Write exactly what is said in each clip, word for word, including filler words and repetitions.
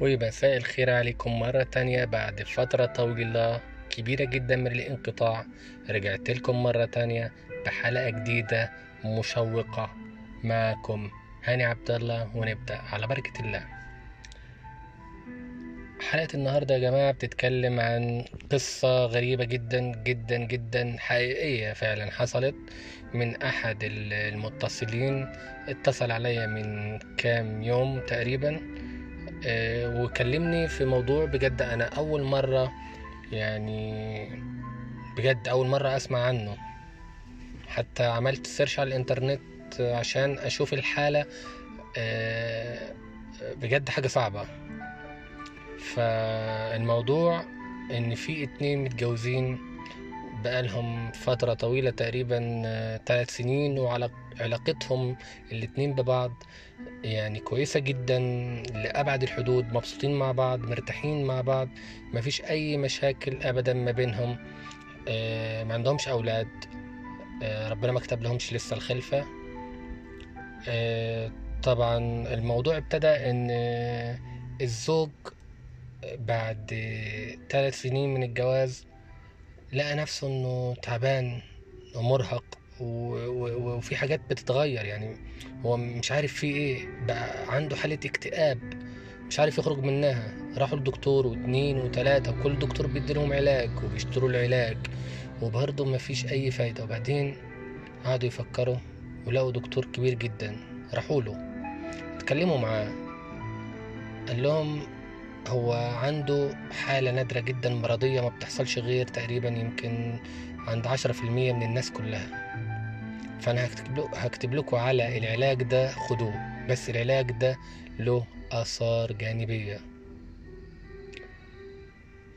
ومساء الخير عليكم مرة تانية. بعد فترة طويلة كبيرة جدا من الانقطاع رجعت لكم مرة تانية بحلقة جديدة مشوقة. معكم هاني عبد الله، ونبدأ على بركة الله. حلقة النهاردة يا جماعة بتتكلم عن قصة غريبة جدا جدا جدا حقيقية فعلا حصلت من أحد المتصلين. اتصل عليا من كام يوم تقريبا وكلمني في موضوع بجد أنا أول مرة يعني بجد أول مرة أسمع عنه. حتى عملت سيرش على الإنترنت عشان أشوف الحالة، بجد حاجة صعبة. فالموضوع إن في اتنين متجوزين بقالهم فترة طويلة تقريبا ثلاث سنين، وعلاقتهم الاتنين ببعض يعني كويسة جدا لأبعد الحدود، مبسوطين مع بعض، مرتاحين مع بعض، مفيش أي مشاكل أبدا ما بينهم، ما عندهمش أولاد، ربنا ما كتب لهمش لسه الخلفة. طبعا الموضوع ابتدى إن الزوج بعد ثلاث سنين من الجواز لقى نفسه انه تعبان ومرهق وفي حاجات بتتغير، يعني هو مش عارف في ايه، بقى عنده حالة اكتئاب مش عارف يخرج منها. راحوا لدكتور واثنين وثلاثة وكل دكتور بيديلهم علاج وبيشتروا العلاج وبرضه مفيش اي فايدة. وبعدين قعدوا يفكروا ولقوا دكتور كبير جدا، راحوا له اتكلموا معاه، قال لهم هو عنده حالة نادرة جدا مرضية ما بتحصلش غير تقريبا يمكن عند عشرة في المية من الناس كلها، فأنا هكتب لكم على العلاج ده خدوه، بس العلاج ده له آثار جانبية.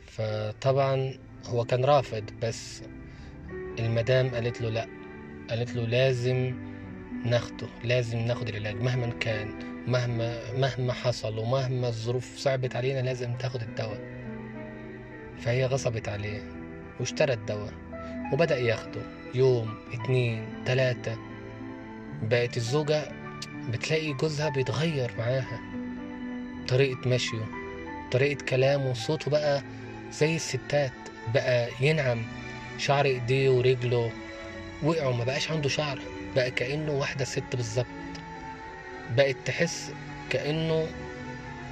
فطبعا هو كان رافض، بس المدام قالت له لأ، قالت له لازم ناخده، لازم ناخد العلاج مهما كان، مهما مهما حصل ومهما الظروف صعبت علينا لازم تاخد الدواء. فهي غصبت عليه واشترى الدواء وبدأ ياخده يوم اتنين تلاتة. بقت الزوجة بتلاقي جوزها بيتغير معاها، طريقة مشيه، طريقة كلامه، صوته بقى زي الستات، بقى ينعم، شعر ايديه ورجله وقعوا، ما بقاش عنده شعر، بقى كأنه واحدة ست بالظبط. بقت تحس كأنه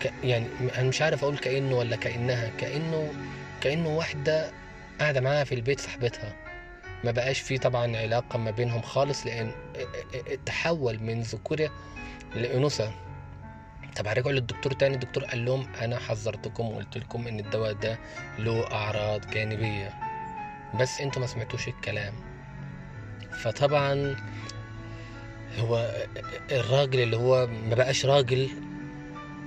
ك... يعني أنا مش عارف أقول كأنه ولا كأنها كأنه كأنه واحدة قاعدة معاها في البيت صاحبتها. ما بقاش فيه طبعا علاقة ما بينهم خالص، لأن تحول من ذكورة لأنوثة. طبعا رجعوا للدكتور تاني، الدكتور قال لهم أنا حذرتكم وقلت لكم إن الدواء ده له أعراض جانبية، بس أنتوا ما سمعتوش الكلام. فطبعا هو الراجل اللي هو ما بقاش راجل،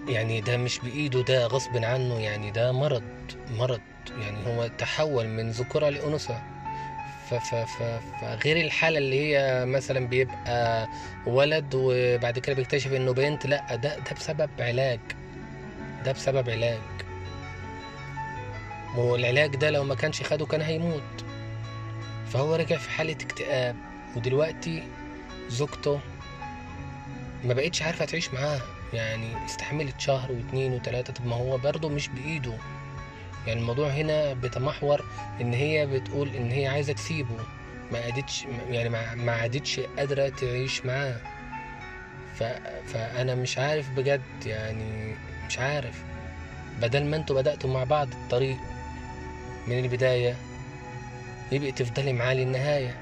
يعني ده مش بإيده، ده غصب عنه، يعني ده مرض مرض يعني هو تحول من ذكورة لأنوثة. فغير الحالة اللي هي مثلا بيبقى ولد وبعد كده بيكتشف انه بنت، لا ده ده بسبب علاج، ده بسبب علاج، والعلاج ده لو ما كانش خده كان هيموت. فهو رجع في حالة اكتئاب، ودلوقتي زوجته ما بقتش عارفة تعيش معاه، يعني استحملت شهر واثنين وثلاثة، طب ما هو برضه مش بإيده. يعني الموضوع هنا بيتمحور ان هي بتقول ان هي عايزة تسيبه، ما قادتش يعني ما عادتش قادرة تعيش معاه. ف... فأنا مش عارف بجد، يعني مش عارف، بدل ما انتوا بدأتوا مع بعض الطريق من البداية يبقى تفضلي معاه للنهاية،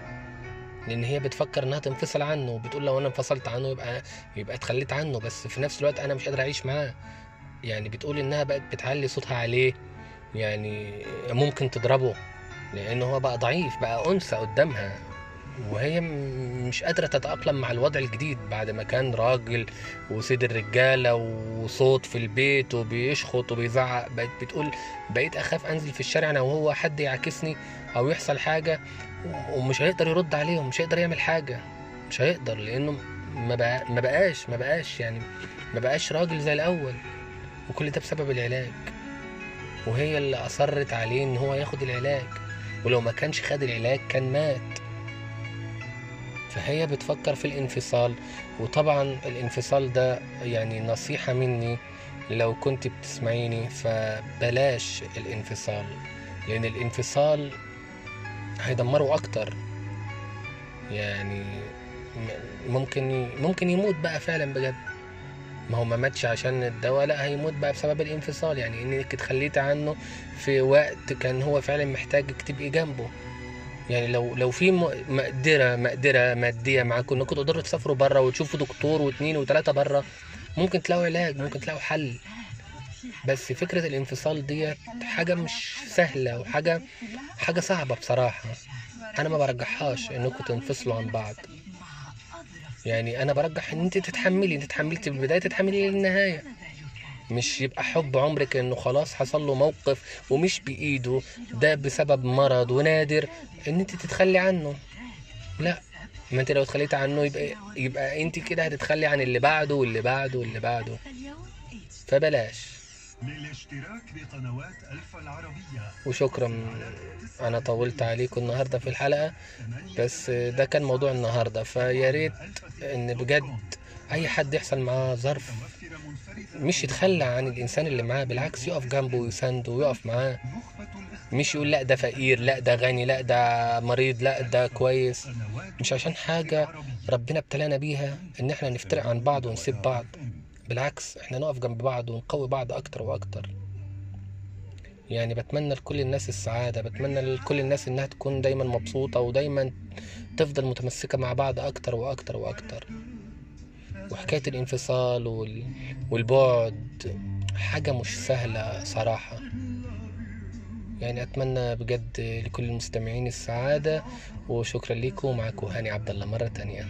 لان هي بتفكر انها تنفصل عنه، وبتقول لو انا انفصلت عنه يبقى يبقى اتخليت عنه، بس في نفس الوقت انا مش قادره اعيش معاه. يعني بتقول انها بقت بتعلي صوتها عليه، يعني ممكن تضربه لان هو بقى ضعيف، بقى انثى قدامها، وهي مش قادره تتاقلم مع الوضع الجديد بعد ما كان راجل وسيد الرجاله وصوت في البيت وبيشخط وبيزعق. بقت بتقول بقيت اخاف انزل في الشارع انا وهو، حد يعاكسني او يحصل حاجه ومش هيقدر يرد عليهم، مش هيقدر يعمل حاجه، مش هيقدر، لانه ما بقى ما بقاش ما بقاش يعني ما بقاش راجل زي الاول. وكل ده بسبب العلاج، وهي اللي اصرت عليه ان هو ياخد العلاج، ولو ما كانش خد العلاج كان مات. فهي بتفكر في الانفصال. وطبعا الانفصال ده يعني نصيحة مني لو كنت بتسمعيني فبلاش الانفصال، لأن الانفصال هيدمره أكتر. يعني ممكن ممكن يموت بقى فعلا بجد. ما هو ما ماتش عشان الدواء، لا هيموت بقى بسبب الانفصال، يعني انك تخليتي عنه في وقت كان هو فعلا محتاجك تبقي جنبه. يعني لو لو في مقدره مقدره ماديه معاكم انكم تقدروا تسافروا بره وتشوفوا دكتور واثنين وثلاثه بره، ممكن تلاقوا علاج، ممكن تلاقوا حل. بس فكره الانفصال دي حاجه مش سهله، وحاجه حاجه صعبه بصراحه. انا ما برجحهاش انكم تنفصلوا عن بعض. يعني انا برجح ان انت تتحملي، انت تتحملتي بالبدايه تتحملي للنهايه. مش يبقى حب عمرك انه خلاص حصل له موقف ومش بايده، ده بسبب مرض ونادر، ان انت تتخلي عنه. لا، ما انت لو اتخليتي عنه يبقى يبقى انت كده هتتخلي عن اللي بعده واللي بعده واللي بعده، فبلاش. للاشتراك بقنوات ألف العربية. وشكرا، أنا طولت عليكم النهاردة في الحلقة، بس ده كان موضوع النهاردة. فيا ريت إن بجد أي حد يحصل معاه ظرف مش يتخلى عن الإنسان اللي معاه، بالعكس يقف جنبه ويسنده ويقف معاه، مش يقول لا ده فقير، لا ده غني، لا ده مريض، لا ده كويس. مش عشان حاجة ربنا ابتلانا بيها إن إحنا نفترق عن بعض ونسيب بعض، بالعكس احنا نقف جنب بعض ونقوي بعض اكتر واكتر. يعني بتمنى لكل الناس السعادة، بتمنى لكل الناس انها تكون دايما مبسوطة ودايما تفضل متمسكة مع بعض اكتر واكتر واكتر. وحكاية الانفصال والبعد حاجة مش سهلة صراحة. يعني اتمنى بجد لكل المستمعين السعادة، وشكرا لكم. معكم هاني عبد الله مرة تانية.